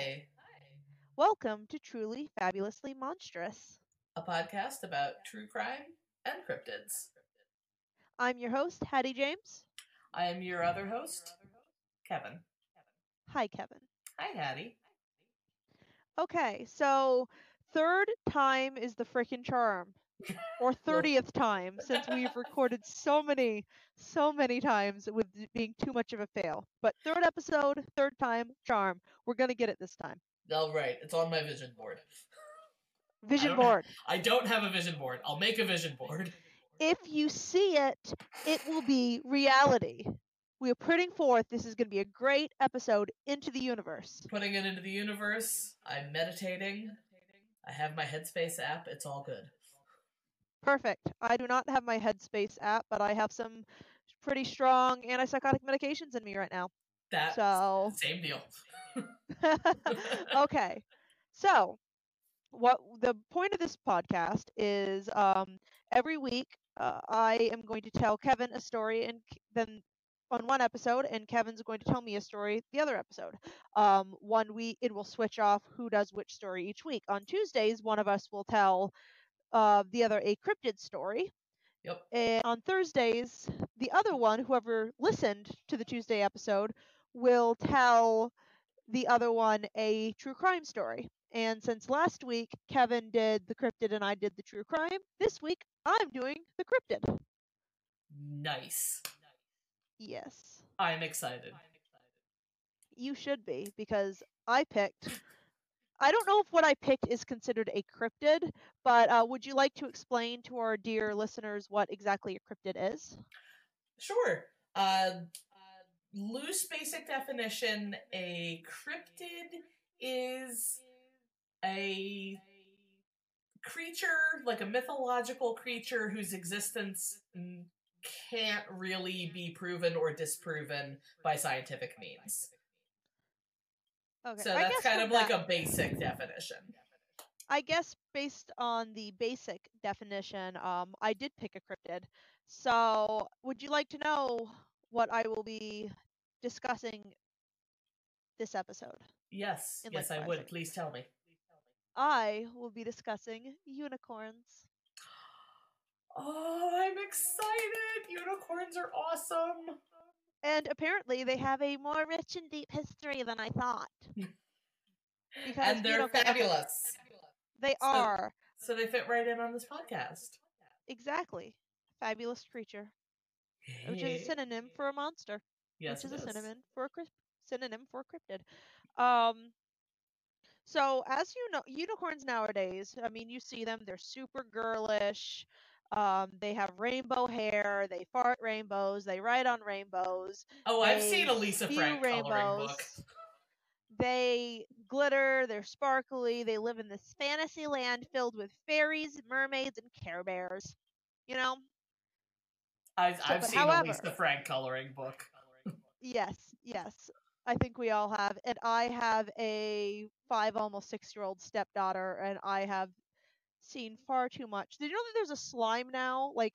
Hi. Welcome to Truly Fabulously Monstrous, a podcast about true crime and cryptids. I'm your host, Hattie James. I am your other host, Kevin. Hi, Kevin. Hi, Hattie. Okay, so third time is the frickin' charm. Or 30th time, since we've recorded so many times with being too much of a fail. But third episode, third time, charm. We're going to get it this time. All right. It's on my vision board. I don't have a vision board. I'll make a vision board. If you see it, it will be reality. We are putting forth, this is going to be a great episode, into the universe. Putting it into the universe. I'm meditating. I have my Headspace app. It's all good. Perfect. I do not have my Headspace app, but I have some pretty strong antipsychotic medications in me right now. That's so... same deal. Okay. So, what the point of this podcast is, every week I am going to tell Kevin a story, and then on one episode, and Kevin's going to tell me a story the other episode. One week it will switch off who does which story each week. On Tuesdays, one of us will tell the other a cryptid story. Yep. And on Thursdays, the other one, whoever listened to the Tuesday episode, will tell the other one a true crime story. And since last week, Kevin did the cryptid and I did the true crime, this week, I'm doing the cryptid. Nice. Yes. I'm excited. You should be, because I picked... I don't know if what I picked is considered a cryptid, but would you like to explain to our dear listeners what exactly a cryptid is? Sure. Loose basic definition, a cryptid is a creature, like a mythological creature whose existence can't really be proven or disproven by scientific means. Okay. So that's kind of like a basic definition. I guess based on the basic definition, I did pick a cryptid. So would you like to know what I will be discussing this episode? Yes, I would. Please tell me. I will be discussing unicorns. Oh, I'm excited! Unicorns are awesome! And apparently they have a more rich and deep history than I thought. Because, and they're fabulous. They are. So they fit right in on this podcast. Exactly. Fabulous creature. Hey. Which is a synonym for a monster. Yes, which is a synonym for cryptid. So as you know, unicorns nowadays, I mean, you see them, they're super girlish. They have rainbow hair, they fart rainbows, they ride on rainbows. Oh, I've seen a Lisa Frank coloring book. They glitter, they're sparkly, they live in this fantasy land filled with fairies, mermaids, and Care Bears. You know? I've seen a Lisa Frank coloring book. Yes. I think we all have. And I have a 5, almost 6-year-old stepdaughter, and I have seen far too much. Did you know that there's a slime now? Like,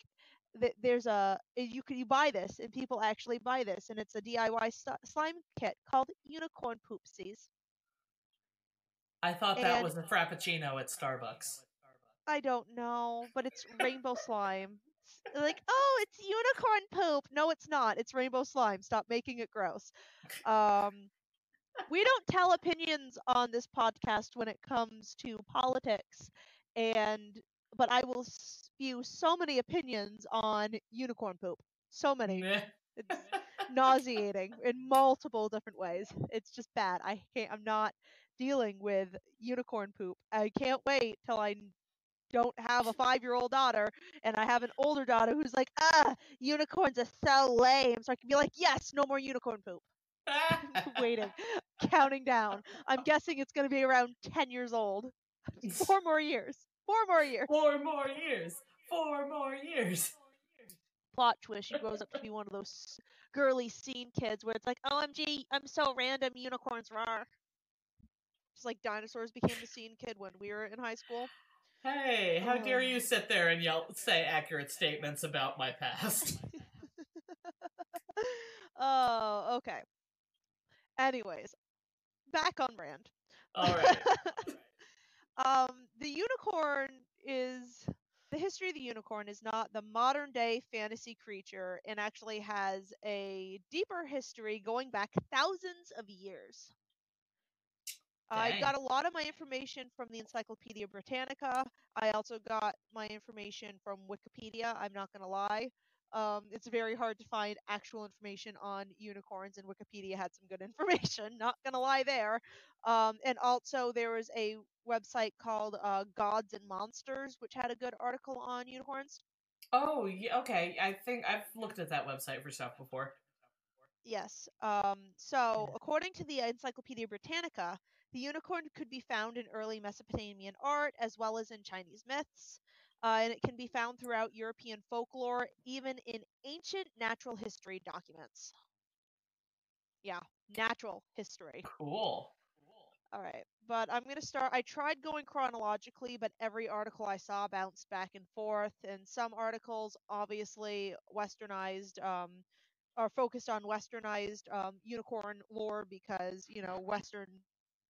there's a you buy this, and people actually buy this, and it's a DIY slime kit called Unicorn Poopsies. I thought that was a Frappuccino at Starbucks. I don't know, but it's rainbow slime. Like, oh, it's unicorn poop. No, it's not. It's rainbow slime. Stop making it gross. We don't tell opinions on this podcast when it comes to politics. But I will spew so many opinions on unicorn poop. So many. It's nauseating in multiple different ways. It's just bad. I'm not dealing with unicorn poop. I can't wait till I don't have a 5-year-old daughter and I have an older daughter who's like, unicorns are so lame. So I can be like, yes, no more unicorn poop. Waiting, counting down. I'm guessing it's going to be around 10 years old. 4 more years. Plot twist, she grows up to be one of those girly scene kids where it's like, OMG, I'm so random, unicorns roar. Just like dinosaurs became the scene kid when we were in high school. Hey, how dare you sit there and say accurate statements about my past. Oh, okay. Anyways, back on brand. All right. The unicorn is... The history of the unicorn is not the modern-day fantasy creature and actually has a deeper history going back thousands of years. I got a lot of my information from the Encyclopedia Britannica. I also got my information from Wikipedia, I'm not going to lie. It's very hard to find actual information on unicorns, and Wikipedia had some good information, not going to lie there. And also there was a website called Gods and Monsters, which had a good article on unicorns. Oh, yeah, okay. I think I've looked at that website for stuff before. Yes. So according to the Encyclopedia Britannica, the unicorn could be found in early Mesopotamian art as well as in Chinese myths. And it can be found throughout European folklore, even in ancient natural history documents. Yeah, natural history. Cool. All right, but I'm going to start. I tried going chronologically, but every article I saw bounced back and forth. And some articles, obviously, westernized, are focused on westernized unicorn lore because, you know, Western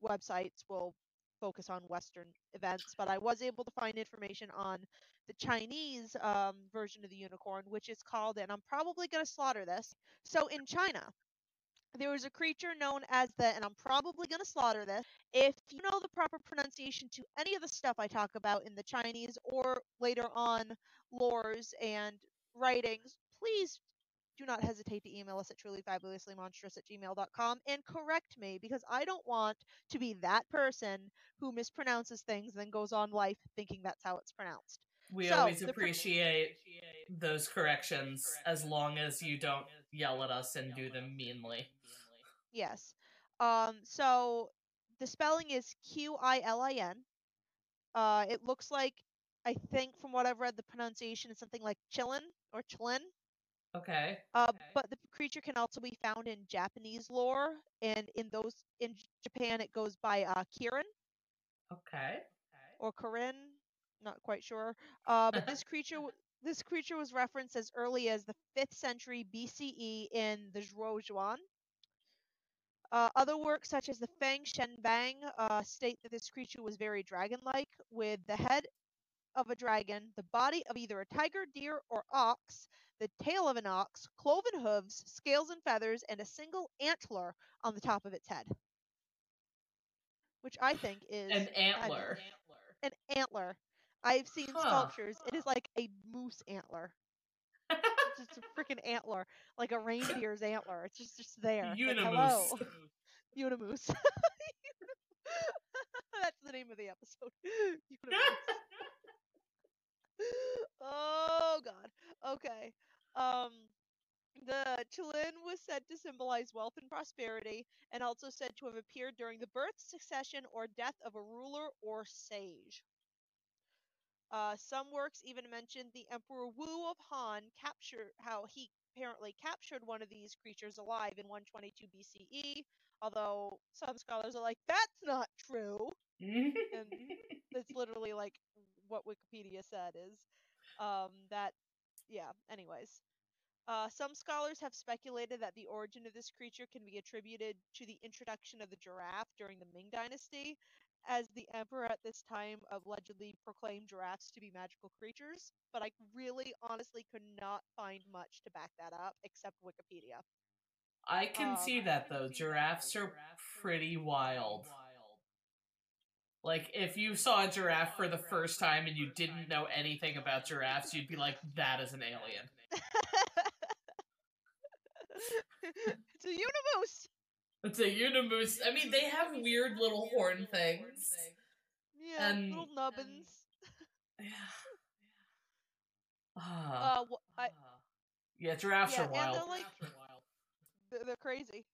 websites will focus on Western events, but I was able to find information on the Chinese version of the unicorn, which is called, and I'm probably going to slaughter this. So in China, there was a creature known as the, and I'm probably going to slaughter this. If you know the proper pronunciation to any of the stuff I talk about in the Chinese or later on lores and writings, please do not hesitate to email us at trulyfabulouslymonstrous@gmail.com and correct me, because I don't want to be that person who mispronounces things and then goes on life thinking that's how it's pronounced. We always appreciate those corrections as long as you don't yell at us and do them meanly. Yes. So the spelling is Qilin. It looks like, I think from what I've read, the pronunciation is something like Qilin or Qilin. Okay. But the creature can also be found in Japanese lore, and in Japan it goes by Kirin. Okay. Or Kirin, not quite sure. But this creature was referenced as early as the 5th century BCE in the Zuo Zhuan. Other works such as the Feng Shenbang state that this creature was very dragon-like, with the head of a dragon, the body of either a tiger, deer, or ox, the tail of an ox, cloven hooves, scales and feathers, and a single antler on the top of its head. Which I think is... An antler. An antler. I've seen sculptures. It is like a moose antler. It's just a freaking antler. Like a reindeer's antler. It's just there. Unimoose. Like, Unimoose. That's the name of the episode. Unimoose. Oh, God. Okay. The Qilin was said to symbolize wealth and prosperity, and also said to have appeared during the birth, succession, or death of a ruler or sage. Some works even mentioned the Emperor Wu of Han how he apparently captured one of these creatures alive in 122 BCE, although some scholars are like, that's not true. And it's literally like what Wikipedia said is that, yeah, anyways. Some scholars have speculated that the origin of this creature can be attributed to the introduction of the giraffe during the Ming Dynasty, as the emperor at this time allegedly proclaimed giraffes to be magical creatures, but I really honestly could not find much to back that up, except Wikipedia. I can see that, though. Giraffes are pretty wild. Like, if you saw a giraffe for the first time and you didn't know anything about giraffes, you'd be like, that is an alien. It's a unimoose! It's a unimoose. I mean, they have weird little horn things. Yeah, and little nubbins. Yeah. Giraffes are wild. They're, like, they're crazy.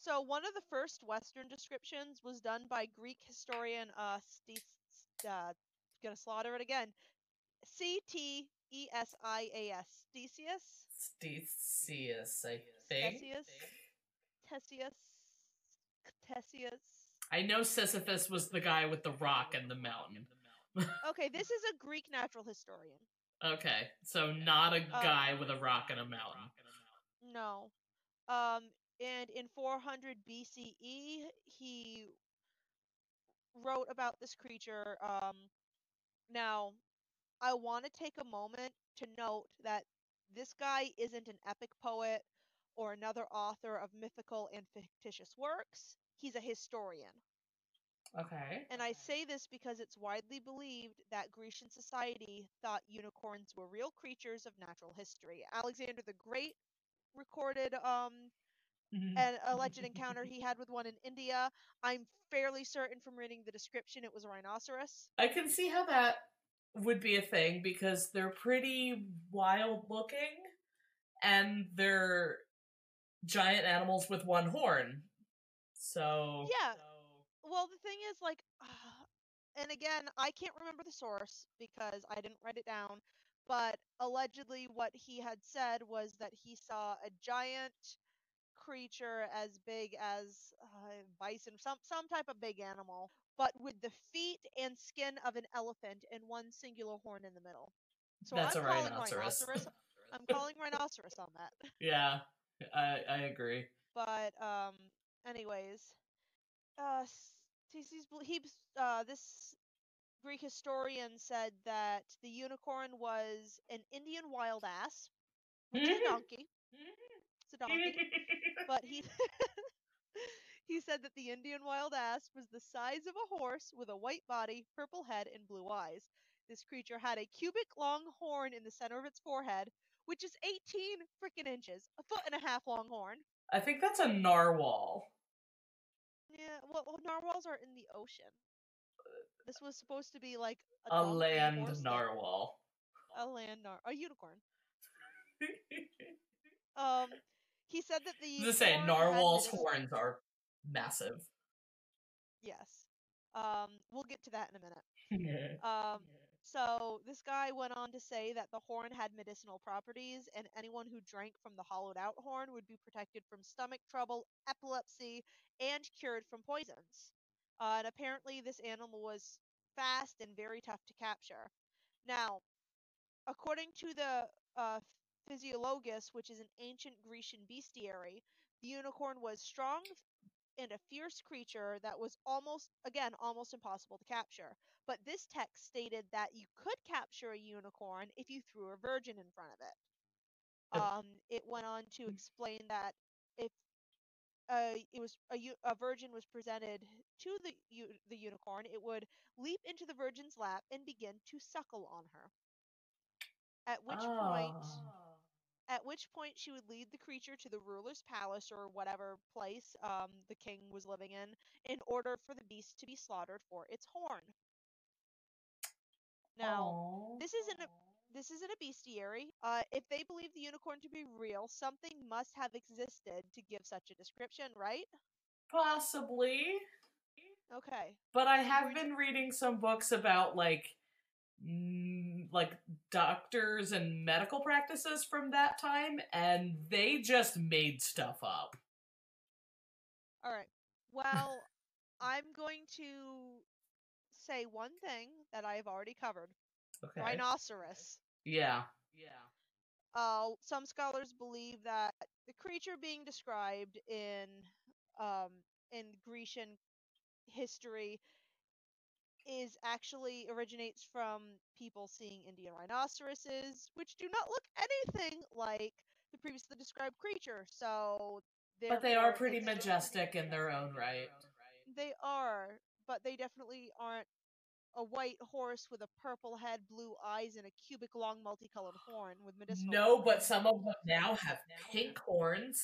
So one of the first Western descriptions was done by Greek historian gonna slaughter it again. Ctesias. Ctesias, I think. Ctesias. I know Sisyphus was the guy with the rock and the mountain. Okay, this is a Greek natural historian. Okay, so not a guy with a rock and a mountain. No. And in 400 BCE, he wrote about this creature. Now, I want to take a moment to note that this guy isn't an epic poet or another author of mythical and fictitious works. He's a historian. Okay. And I say this because it's widely believed that Grecian society thought unicorns were real creatures of natural history. Alexander the Great recorded a alleged encounter he had with one in India. I'm fairly certain from reading the description it was a rhinoceros. I can see how that would be a thing because they're pretty wild looking and they're giant animals with one horn. So yeah. Well, the thing is, like, and again, I can't remember the source because I didn't write it down, but allegedly what he had said was that he saw a giant creature as big as bison, some type of big animal, but with the feet and skin of an elephant and one singular horn in the middle. So that's I'm calling rhinoceros. I'm calling rhinoceros on that. Yeah, I agree. But anyways, this Greek historian said that the unicorn was an Indian wild ass, which is a donkey. It's a donkey. But he said that the Indian wild ass was the size of a horse with a white body, purple head, and blue eyes. This creature had a cubic long horn in the center of its forehead, which is 18 freaking inches, a 1.5 foot long horn. I think that's a narwhal. Yeah, well, narwhals are in the ocean. This was supposed to be like a land narwhal. A unicorn. He said that the narwhals' horns are massive. Yes. We'll get to that in a minute. So this guy went on to say that the horn had medicinal properties, and anyone who drank from the hollowed-out horn would be protected from stomach trouble, epilepsy, and cured from poisons. And apparently this animal was fast and very tough to capture. Now, according to the Physiologus, which is an ancient Grecian bestiary, the unicorn was strong and a fierce creature that was almost impossible to capture. But this text stated that you could capture a unicorn if you threw a virgin in front of it. It went on to explain that if a virgin was presented to the unicorn, it would leap into the virgin's lap and begin to suckle on her. At which point she would lead the creature to the ruler's palace or whatever place the king was living in order for the beast to be slaughtered for its horn. Now, this isn't a bestiary. If they believe the unicorn to be real, something must have existed to give such a description, right? Possibly. Okay. But I have been reading some books about like doctors and medical practices from that time, and they just made stuff up. All right. Well, I'm going to say one thing that I've already covered. Okay. Rhinoceros. Yeah. Yeah. Some scholars believe that the creature being described in Grecian history is actually originates from people seeing Indian rhinoceroses, which do not look anything like the previously described creature. But they are pretty majestic in their own right. They are, but they definitely aren't a white horse with a purple head, blue eyes, and a cubic long multicolored horn with medicinal. No, but some of them now have pink horns.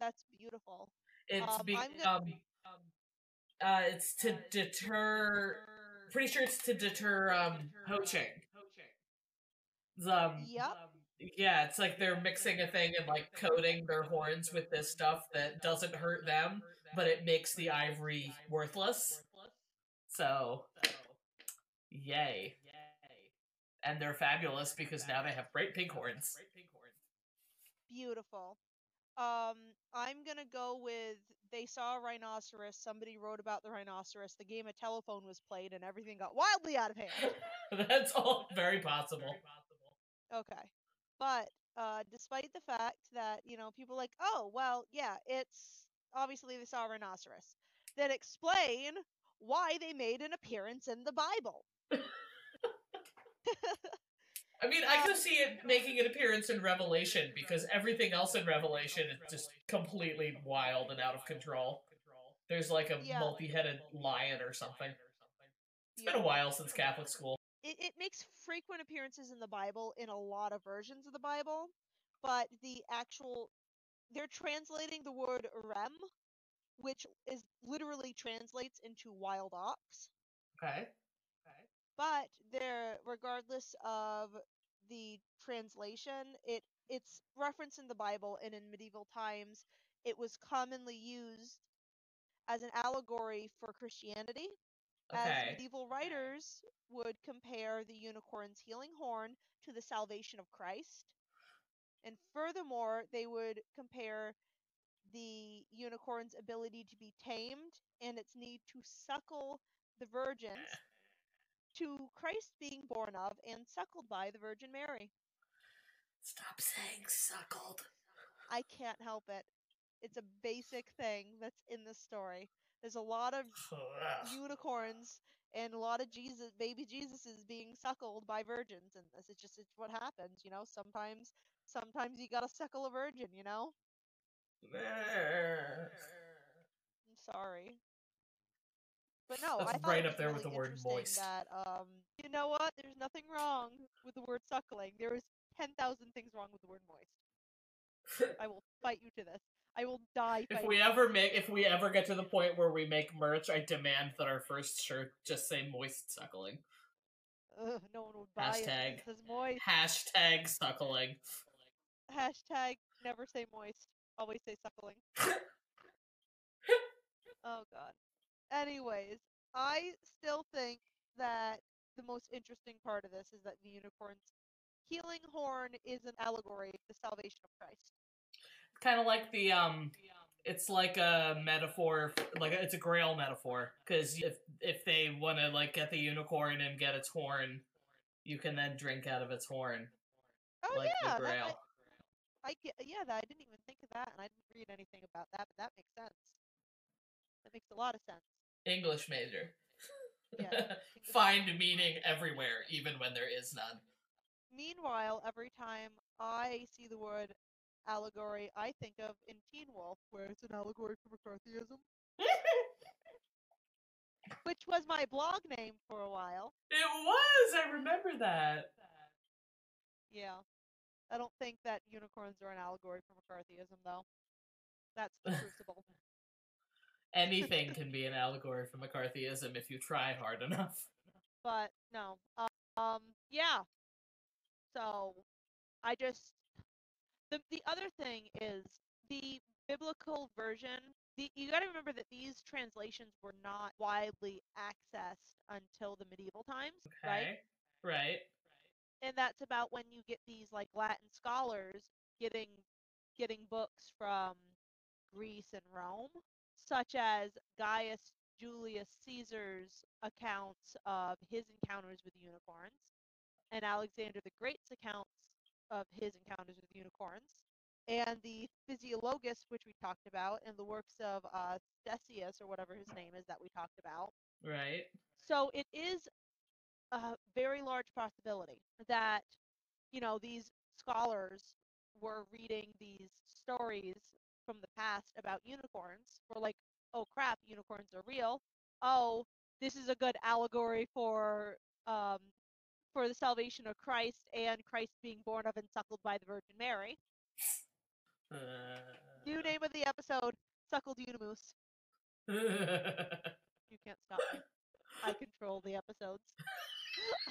That's beautiful. It's to deter. Pretty sure it's to deter poaching. Yep. Yeah, it's like they're mixing a thing and like coating their horns with this stuff that doesn't hurt them, but it makes the ivory worthless. So, yay! And they're fabulous because now they have bright pink horns. Beautiful. I'm gonna go with. They saw a rhinoceros, somebody wrote about the rhinoceros, the game of telephone was played, and everything got wildly out of hand. That's all very possible. Okay. But despite the fact that, you know, people like, oh, well, yeah, it's obviously they saw a rhinoceros, that explain why they made an appearance in the Bible. I mean, I could see it making an appearance in Revelation, because everything else in Revelation is just completely wild and out of control. There's like a multi-headed lion or something. It's been a while since Catholic school. It makes frequent appearances in the Bible in a lot of versions of the Bible, but the actual... They're translating the word rem, which is literally translates into wild ox. Okay. But regardless of the translation, it's referenced in the Bible, and in medieval times, it was commonly used as an allegory for Christianity. Okay. As medieval writers would compare the unicorn's healing horn to the salvation of Christ. And furthermore, they would compare the unicorn's ability to be tamed and its need to suckle the virgins to Christ being born of and suckled by the Virgin Mary. Stop saying suckled. I can't help it. It's a basic thing that's in this story. There's a lot of unicorns and a lot of baby Jesuses being suckled by virgins, and this is just what happens, you know. Sometimes you gotta suckle a virgin, you know. I'm sorry, but no, that's right up there with the word moist. That, you know what? There's nothing wrong with the word suckling. There is 10,000 things wrong with the word moist. I will fight you to this. I will die. If we ever get to the point where we make merch, I demand that our first shirt just say "moist suckling." Ugh, no one would buy it. It says moist. Hashtag suckling. Hashtag never say moist. Always say suckling. Oh god. Anyways, I still think that the most interesting part of this is that the unicorn's healing horn is an allegory of the salvation of Christ. Kind of like the it's like a metaphor, like it's a grail metaphor, because if they want to like get the unicorn and get its horn, you can then drink out of its horn. Oh, like the grail. I didn't even think of that, and I didn't read anything about that, but that makes sense. That makes a lot of sense. English major. Yeah, find meaning everywhere, even when there is none. Meanwhile, every time I see the word allegory, I think of in Teen Wolf, where it's an allegory for McCarthyism. Which was my blog name for a while. It was! I remember that! Yeah. I don't think that unicorns are an allegory for McCarthyism, though. That's the crucible. Anything can be an allegory for McCarthyism if you try hard enough. But, no. Yeah. So, I just... The other thing is the biblical version. You got to remember that these translations were not widely accessed until the medieval times, okay. Right? And that's about when you get these like Latin scholars getting books from Greece and Rome, such as Gaius Julius Caesar's accounts of his encounters with unicorns, and Alexander the Great's accounts of his encounters with unicorns, and the Physiologus, which we talked about, and the works of Ctesias, or whatever his name is, that we talked about. Right. So it is a very large possibility that, you know, these scholars were reading these stories from the past about unicorns. We're like, oh crap, unicorns are real. Oh, this is a good allegory for the salvation of Christ and Christ being born of and suckled by the Virgin Mary. New name of the episode, Suckled Unimus. You can't stop me. I control the episodes.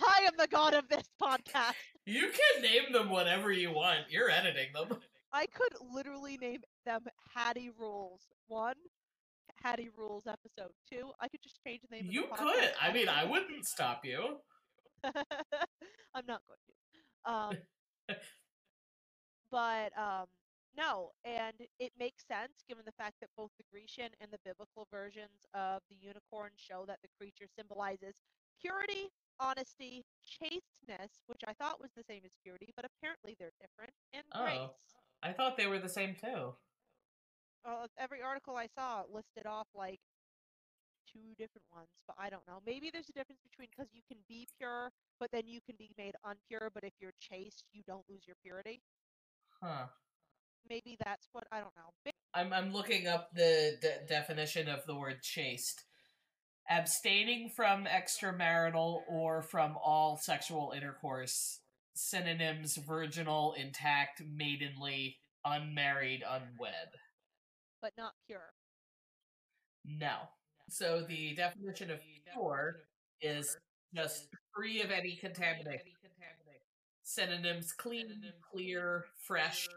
I am the god of this podcast. You can name them whatever you want. You're editing them. I could literally name them Hattie Rules 1, Hattie Rules episode 2. I could just change the name of the podcast. You could. I mean, I wouldn't stop you. I'm not going to. But no, and it makes sense given the fact that both the Grecian and the biblical versions of the unicorn show that the creature symbolizes purity honesty, chasteness, which I thought was the same as purity, but apparently they're different, and grace. I thought they were the same too. Every article I saw listed off like two different ones, but I don't know. Maybe there's a difference between, because you can be pure, but then you can be made unpure, but if you're chaste, you don't lose your purity. Huh. Maybe that's what, I don't know. I'm looking up the definition of the word chaste. Abstaining from extramarital or from all sexual intercourse. Synonyms: virginal, intact, maidenly, unmarried, unwed. But not pure. No. So the definition of pure is just free of any contamination. Synonyms: clean, clear, fresh,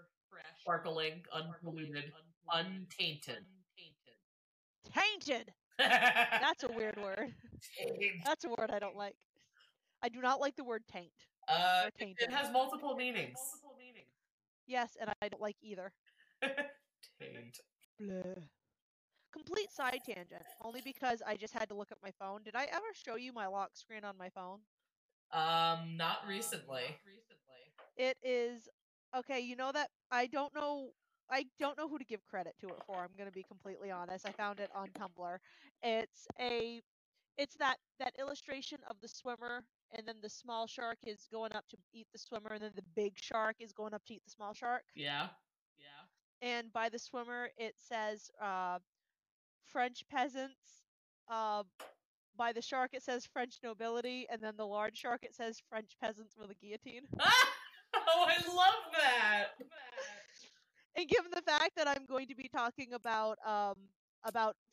sparkling, unpolluted, untainted. Tainted! That's a weird word. That's a word I don't like. I do not like the word taint. It has multiple meanings. Yes, and I don't like either. Taint. Bleh. Complete side tangent, only because I just had to look at my phone. Did I ever show you my lock screen on my phone? Not recently. It is, okay, you know that, I don't know who to give credit to it for. I'm going to be completely honest. I found it on Tumblr. It's that illustration of the swimmer, and then the small shark is going up to eat the swimmer, and then the big shark is going up to eat the small shark. Yeah. And by the swimmer, it says French peasants. By the shark, it says French nobility, and then the large shark, it says French peasants with a guillotine. Ah! Oh, I love that. And given the fact that I'm going to be talking about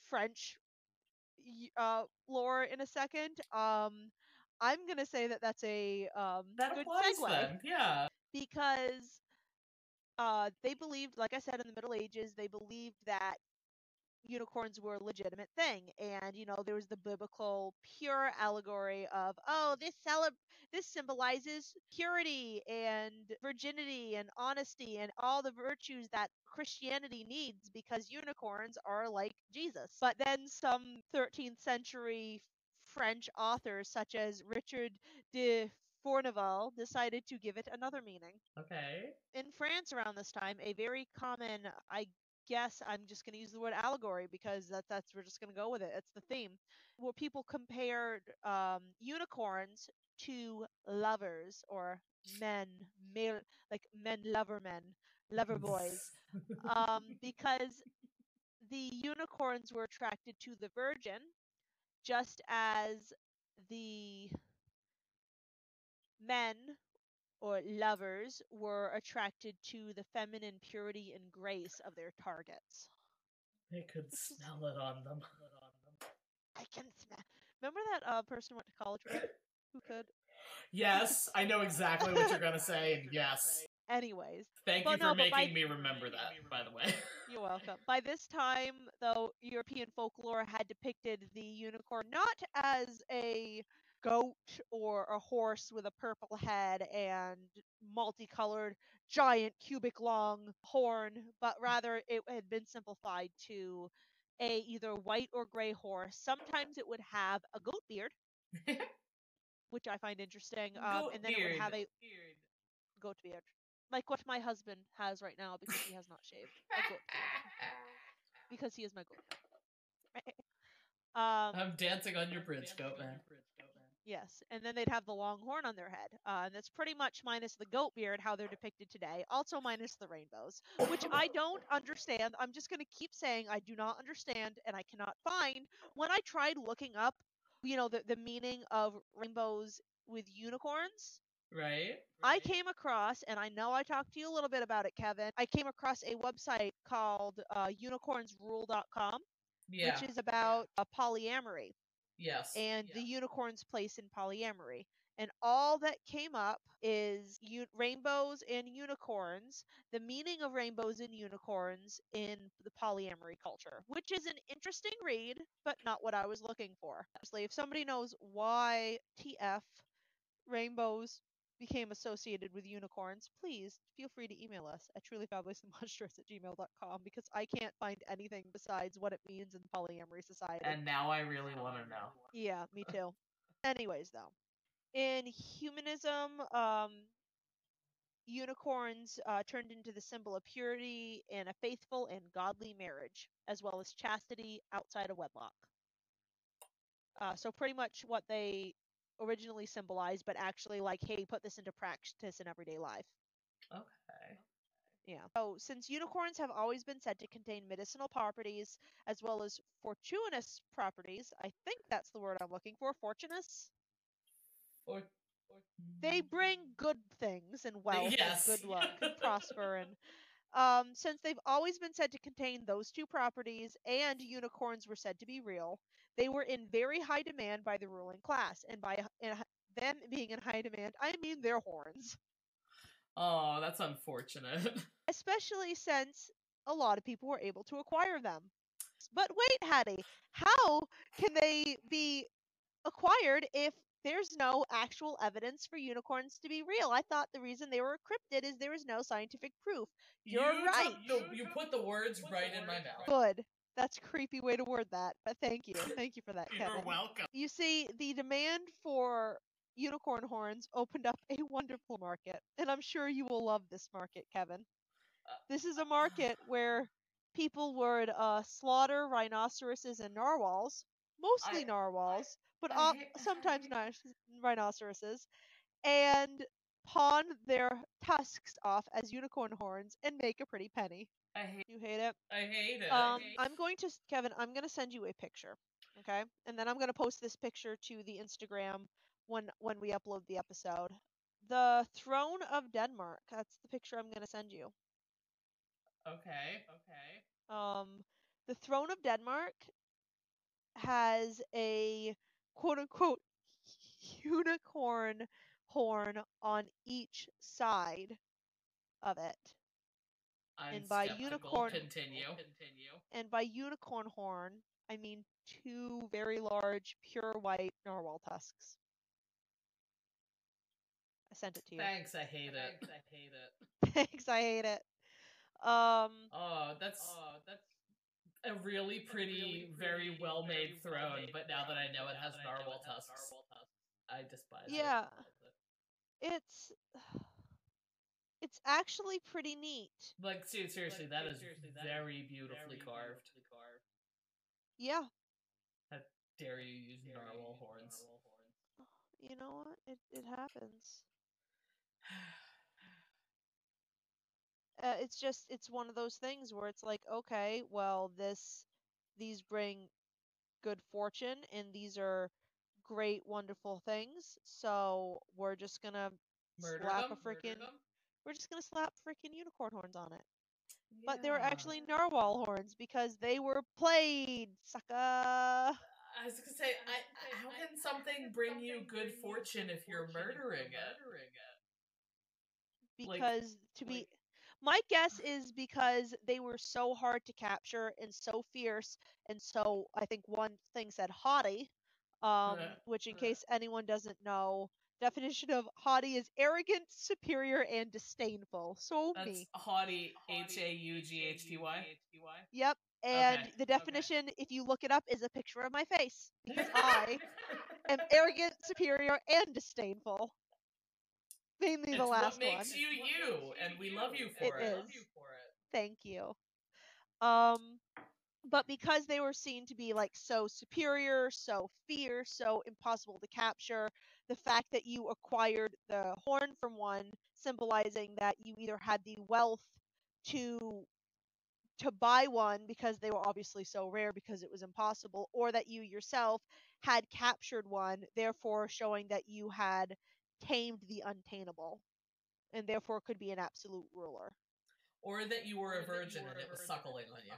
French lore in a second, I'm gonna say that that's a good segue. Yeah, because they believed, like I said, in the Middle Ages, they believed that unicorns were a legitimate thing, and you know there was the biblical pure allegory of this symbolizes purity and virginity and honesty and all the virtues that Christianity needs, because unicorns are like Jesus. But then some 13th century French authors such as Richard de Fourneval decided to give it another meaning. Okay. In France around this time, a very common, Yes, I'm just going to use the word allegory because that's we're just going to go with it. It's the theme, where people compared unicorns to lovers or men, male, like men, lover boys, because the unicorns were attracted to the Virgin, just as the men or lovers were attracted to the feminine purity and grace of their targets. They could smell it on them. I can smell. Remember that person went to college with who could? Yes, I know exactly what you're gonna say. Yes. Anyways, thank you for making me remember that. By the way, you're welcome. By this time, though, European folklore had depicted the unicorn not as a goat or a horse with a purple head and multicolored giant cubic long horn, but rather it had been simplified to either white or gray horse. Sometimes it would have a goat beard, which I find interesting, and then it would have a goat beard, like what my husband has right now because he has not shaved, a goat beard, because he is my goat. I'm dancing on your bridge, goat man. Yes, and then they'd have the long horn on their head, and that's pretty much minus the goat beard how they're depicted today, also minus the rainbows, which I don't understand. I'm just going to keep saying I do not understand, and I cannot find. When I tried looking up, you know, the meaning of rainbows with unicorns, right? I came across, and I know I talked to you a little bit about it, Kevin, I came across a website called unicornsrule.com. Yeah. Which is about polyamory. Yes. And the unicorn's place in polyamory. And all that came up is rainbows and unicorns, the meaning of rainbows and unicorns in the polyamory culture, which is an interesting read, but not what I was looking for. Honestly, if somebody knows why TF rainbows became associated with unicorns, please feel free to email us at trulyfabulousandmonstrous@gmail.com, because I can't find anything besides what it means in polyamory society. And now I really want to know. Yeah, me too. Anyways, though, In humanism, unicorns turned into the symbol of purity and a faithful and godly marriage, as well as chastity outside of wedlock. So pretty much what they originally symbolized, but actually like, hey, put this into practice in everyday life. Okay. Yeah. So since unicorns have always been said to contain medicinal properties as well as fortuitous properties, I think that's the word I'm looking for, fortuitous. They bring good things and wealth, yes, and good luck and prosper. And since they've always been said to contain those two properties, and unicorns were said to be real, they were in very high demand by the ruling class. And by them being in high demand, I mean their horns. Oh, that's unfortunate. Especially since a lot of people were able to acquire them. But wait, Hattie, how can they be acquired if there's no actual evidence for unicorns to be real? I thought the reason they were encrypted is there was no scientific proof. You're right. You put the words right in my mouth. Good. That's a creepy way to word that, but thank you. Thank you for that, Kevin. You're welcome. You see, the demand for unicorn horns opened up a wonderful market, and I'm sure you will love this market, Kevin. This is a market where people would slaughter rhinoceroses and narwhals, mostly narwhals, but sometimes rhinoceroses, and pawn their tusks off as unicorn horns and make a pretty penny. You hate it? I hate it. I'm going to, Kevin, I'm going to send you a picture, okay? And then I'm going to post this picture to the Instagram when we upload the episode. The Throne of Denmark. That's the picture I'm going to send you. Okay. The Throne of Denmark has a quote-unquote unicorn horn on each side of it. And by unicorn horn, I mean two very large, pure white narwhal tusks. I sent it to you. Thanks, I hate it. That's a really pretty, very well-made throne, but now that I know it has narwhal tusks, I despise it. Yeah. It's actually pretty neat. Like, seriously, that is very beautifully carved. Yeah. How dare you use narwhal horns. You know what? It happens. It's one of those things where it's like, okay, well, these bring good fortune, and these are great, wonderful things, so we're just gonna slap freaking unicorn horns on it. Yeah. But they were actually narwhal horns because they were played, sucker. I was gonna say, how can something bring you good fortune if you're murdering it? Because my guess is because they were so hard to capture and so fierce and so, I think one thing said haughty, which in case anyone doesn't know, definition of haughty is arrogant, superior, and disdainful. So that's me. Haughty, H-A-U-G-H-T-Y? Yep. And the definition, if you look it up, is a picture of my face. Because I am arrogant, superior, and disdainful. Mainly the last one. It makes you you, and we love you for it. Thank you. But because they were seen to be like so superior, so fierce, so impossible to capture, the fact that you acquired the horn from one, symbolizing that you either had the wealth to buy one because they were obviously so rare because it was impossible, or that you yourself had captured one, therefore showing that you had tamed the untameable and therefore could be an absolute ruler. Or that you were a virgin and it was suckling on you.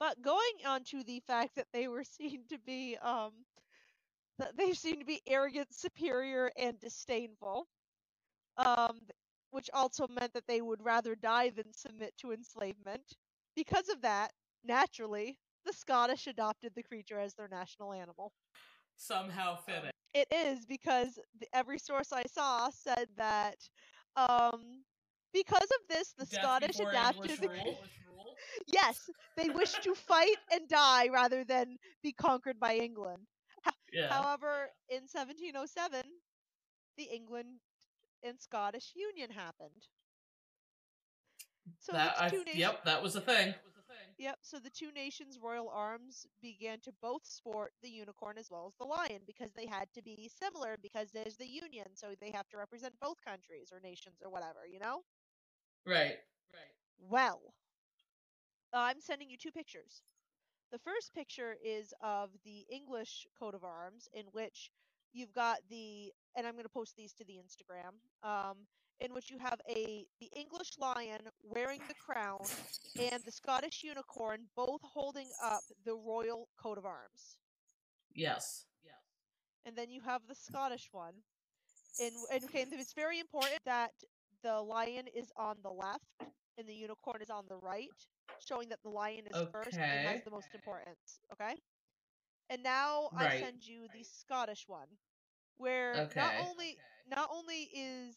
But going on to the fact that they were seen to be arrogant, superior, and disdainful, which also meant that they would rather die than submit to enslavement. Because of that, naturally, the Scottish adopted the creature as their national animal. Somehow fitting. It is, because every source I saw said that because of this, the Scottish adopted the creature. Yes, they wished to fight and die rather than be conquered by England. Yeah. However, in 1707, the England and Scottish Union happened. So that, yep, that was a thing. Yep, so the two nations' royal arms began to both sport the unicorn as well as the lion, because they had to be similar, because there's the union, so they have to represent both countries or nations or whatever, you know? Right, right. Well, I'm sending you two pictures. The first picture is of the English coat of arms, in which you've got the, and I'm going to post these to the Instagram, in which you have the English lion wearing the crown and the Scottish unicorn both holding up the royal coat of arms. Yes. Yeah. And then you have the Scottish one. And okay, it's very important that the lion is on the left and the unicorn is on the right, showing that the lion is first and has the most importance. Okay? And now I send you the Scottish one, where not only is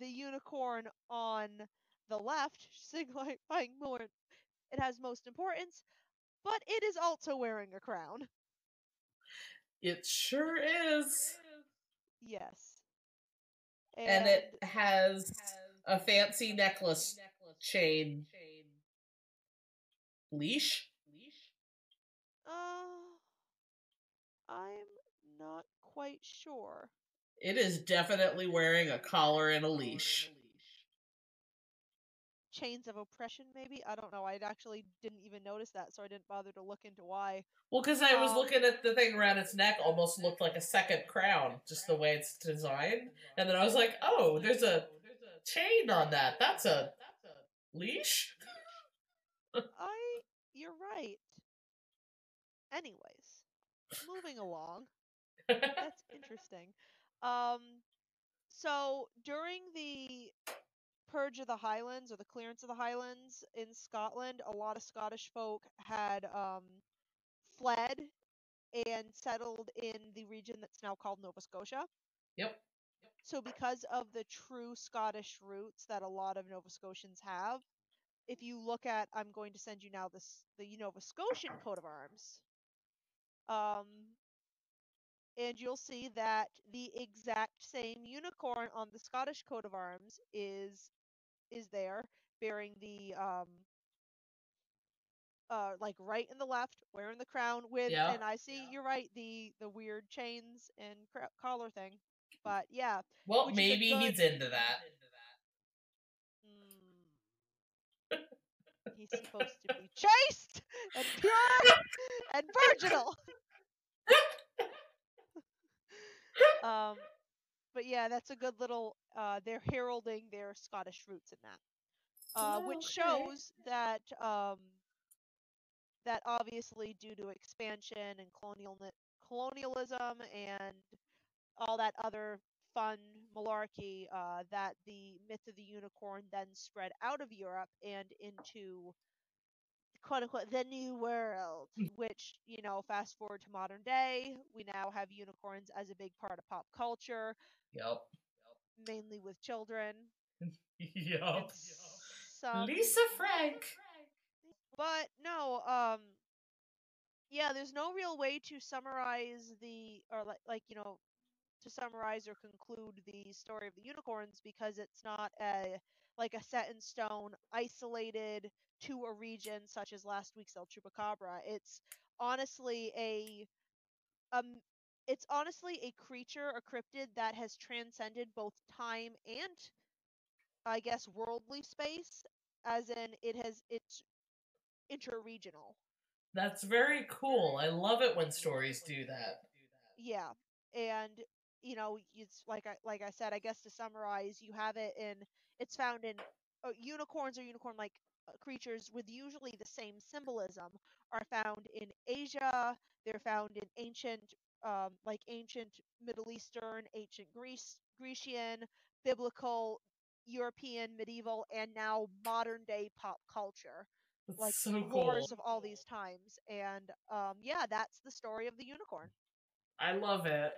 the unicorn on the left signifying more, it has most importance, but it is also wearing a crown. It sure is. Yes. And it has a fancy necklace chain. Leash? I'm not quite sure. It is definitely wearing a collar and a leash. Chains of oppression, maybe? I don't know. I actually didn't even notice that, so I didn't bother to look into why. Well, because I was looking at the thing around its neck, almost looked like a second crown, just the way it's designed. And then I was like, oh, there's a chain on that. That's a leash? You're right. Anyways, moving along. That's interesting. So during the purge of the Highlands, or the clearance of the Highlands in Scotland, a lot of Scottish folk had fled and settled in the region that's now called Nova Scotia. Yep. So because of the true Scottish roots that a lot of Nova Scotians have, if you look at, I'm going to send you now the Nova Scotian coat of arms. And you'll see that the exact same unicorn on the Scottish coat of arms is there, bearing the right and the left, wearing the crown with, and I see you're right, the weird chains and collar thing. But yeah. Well, maybe he's into that. He's supposed to be chaste and pure and virginal. But yeah, that's a good little, they're heralding their Scottish roots in that, which shows that, that obviously due to expansion and colonialism and all that other fun malarkey, that the myth of the unicorn then spread out of Europe and into, quote unquote, the new world, which, you know, fast forward to modern day, we now have unicorns as a big part of pop culture. Yep. Mainly with children. Yep. Lisa Frank. But no, yeah, there's no real way to summarize to summarize or conclude the story of the unicorns, because it's not a set in stone, isolated to a region such as last week's El Chupacabra. It's honestly a creature, a cryptid that has transcended both time and, I guess, worldly space, as in it's interregional. That's very cool. I love it when stories do that. Yeah, and you know, it's like I said, I guess to summarize, you have it in, it's found in unicorns or unicorn-like creatures with usually the same symbolism are found in Asia. They're found in ancient Middle Eastern, ancient Grecian, biblical, European, medieval, and now modern day pop culture. That's like so wars cool. of all these times. And yeah, that's the story of the unicorn. I love it.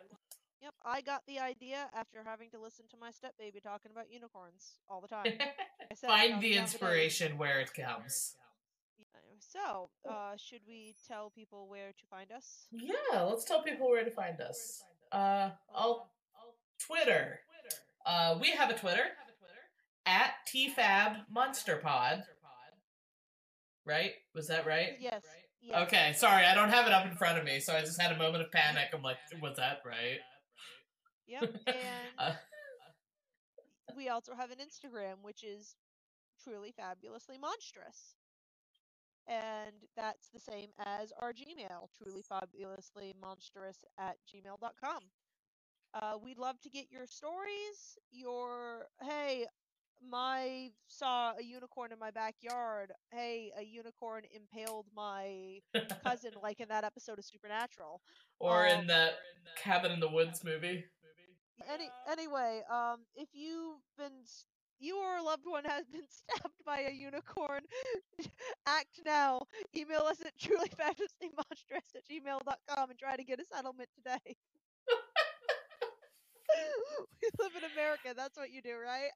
Yep, I got the idea after having to listen to my stepbaby talking about unicorns all the time. Find the inspiration where it comes. So, should we tell people where to find us? Yeah, let's tell people where to find us. Twitter. We have a Twitter. At TFAB Monster Pod. Right? Was that right? Yes. Okay, sorry, I don't have it up in front of me, so I just had a moment of panic. I'm like, was that right? Yep, and we also have an Instagram, which is truly fabulously monstrous. And that's the same as our Gmail, trulyfabulouslymonstrous@gmail.com. We'd love to get your stories, your, hey, my saw a unicorn in my backyard. Hey, a unicorn impaled my cousin, like in that episode of Supernatural. Or in that Cabin in the Woods movie. Anyway, if you've been... you or a loved one has been stabbed by a unicorn, act now. Email us at trulyfabulouslymonstrous@gmail.com and try to get a settlement today. We live in America. That's what you do, right?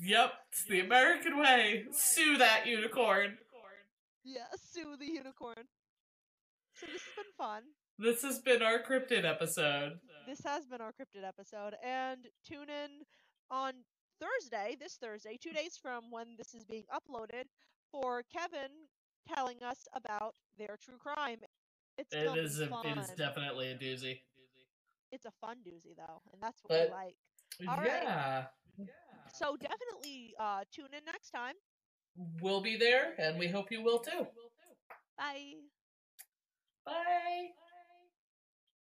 Yep. It's the American way. Sue that unicorn. Yeah, sue the unicorn. So this has been fun. This has been our cryptid episode. And tune in on this Thursday, 2 days from when this is being uploaded, for Kevin telling us about their true crime. It is definitely a doozy. It's a fun doozy, though, and that's what we like. All right. So definitely tune in next time. We'll be there, and we hope you will, too. Bye. Bye.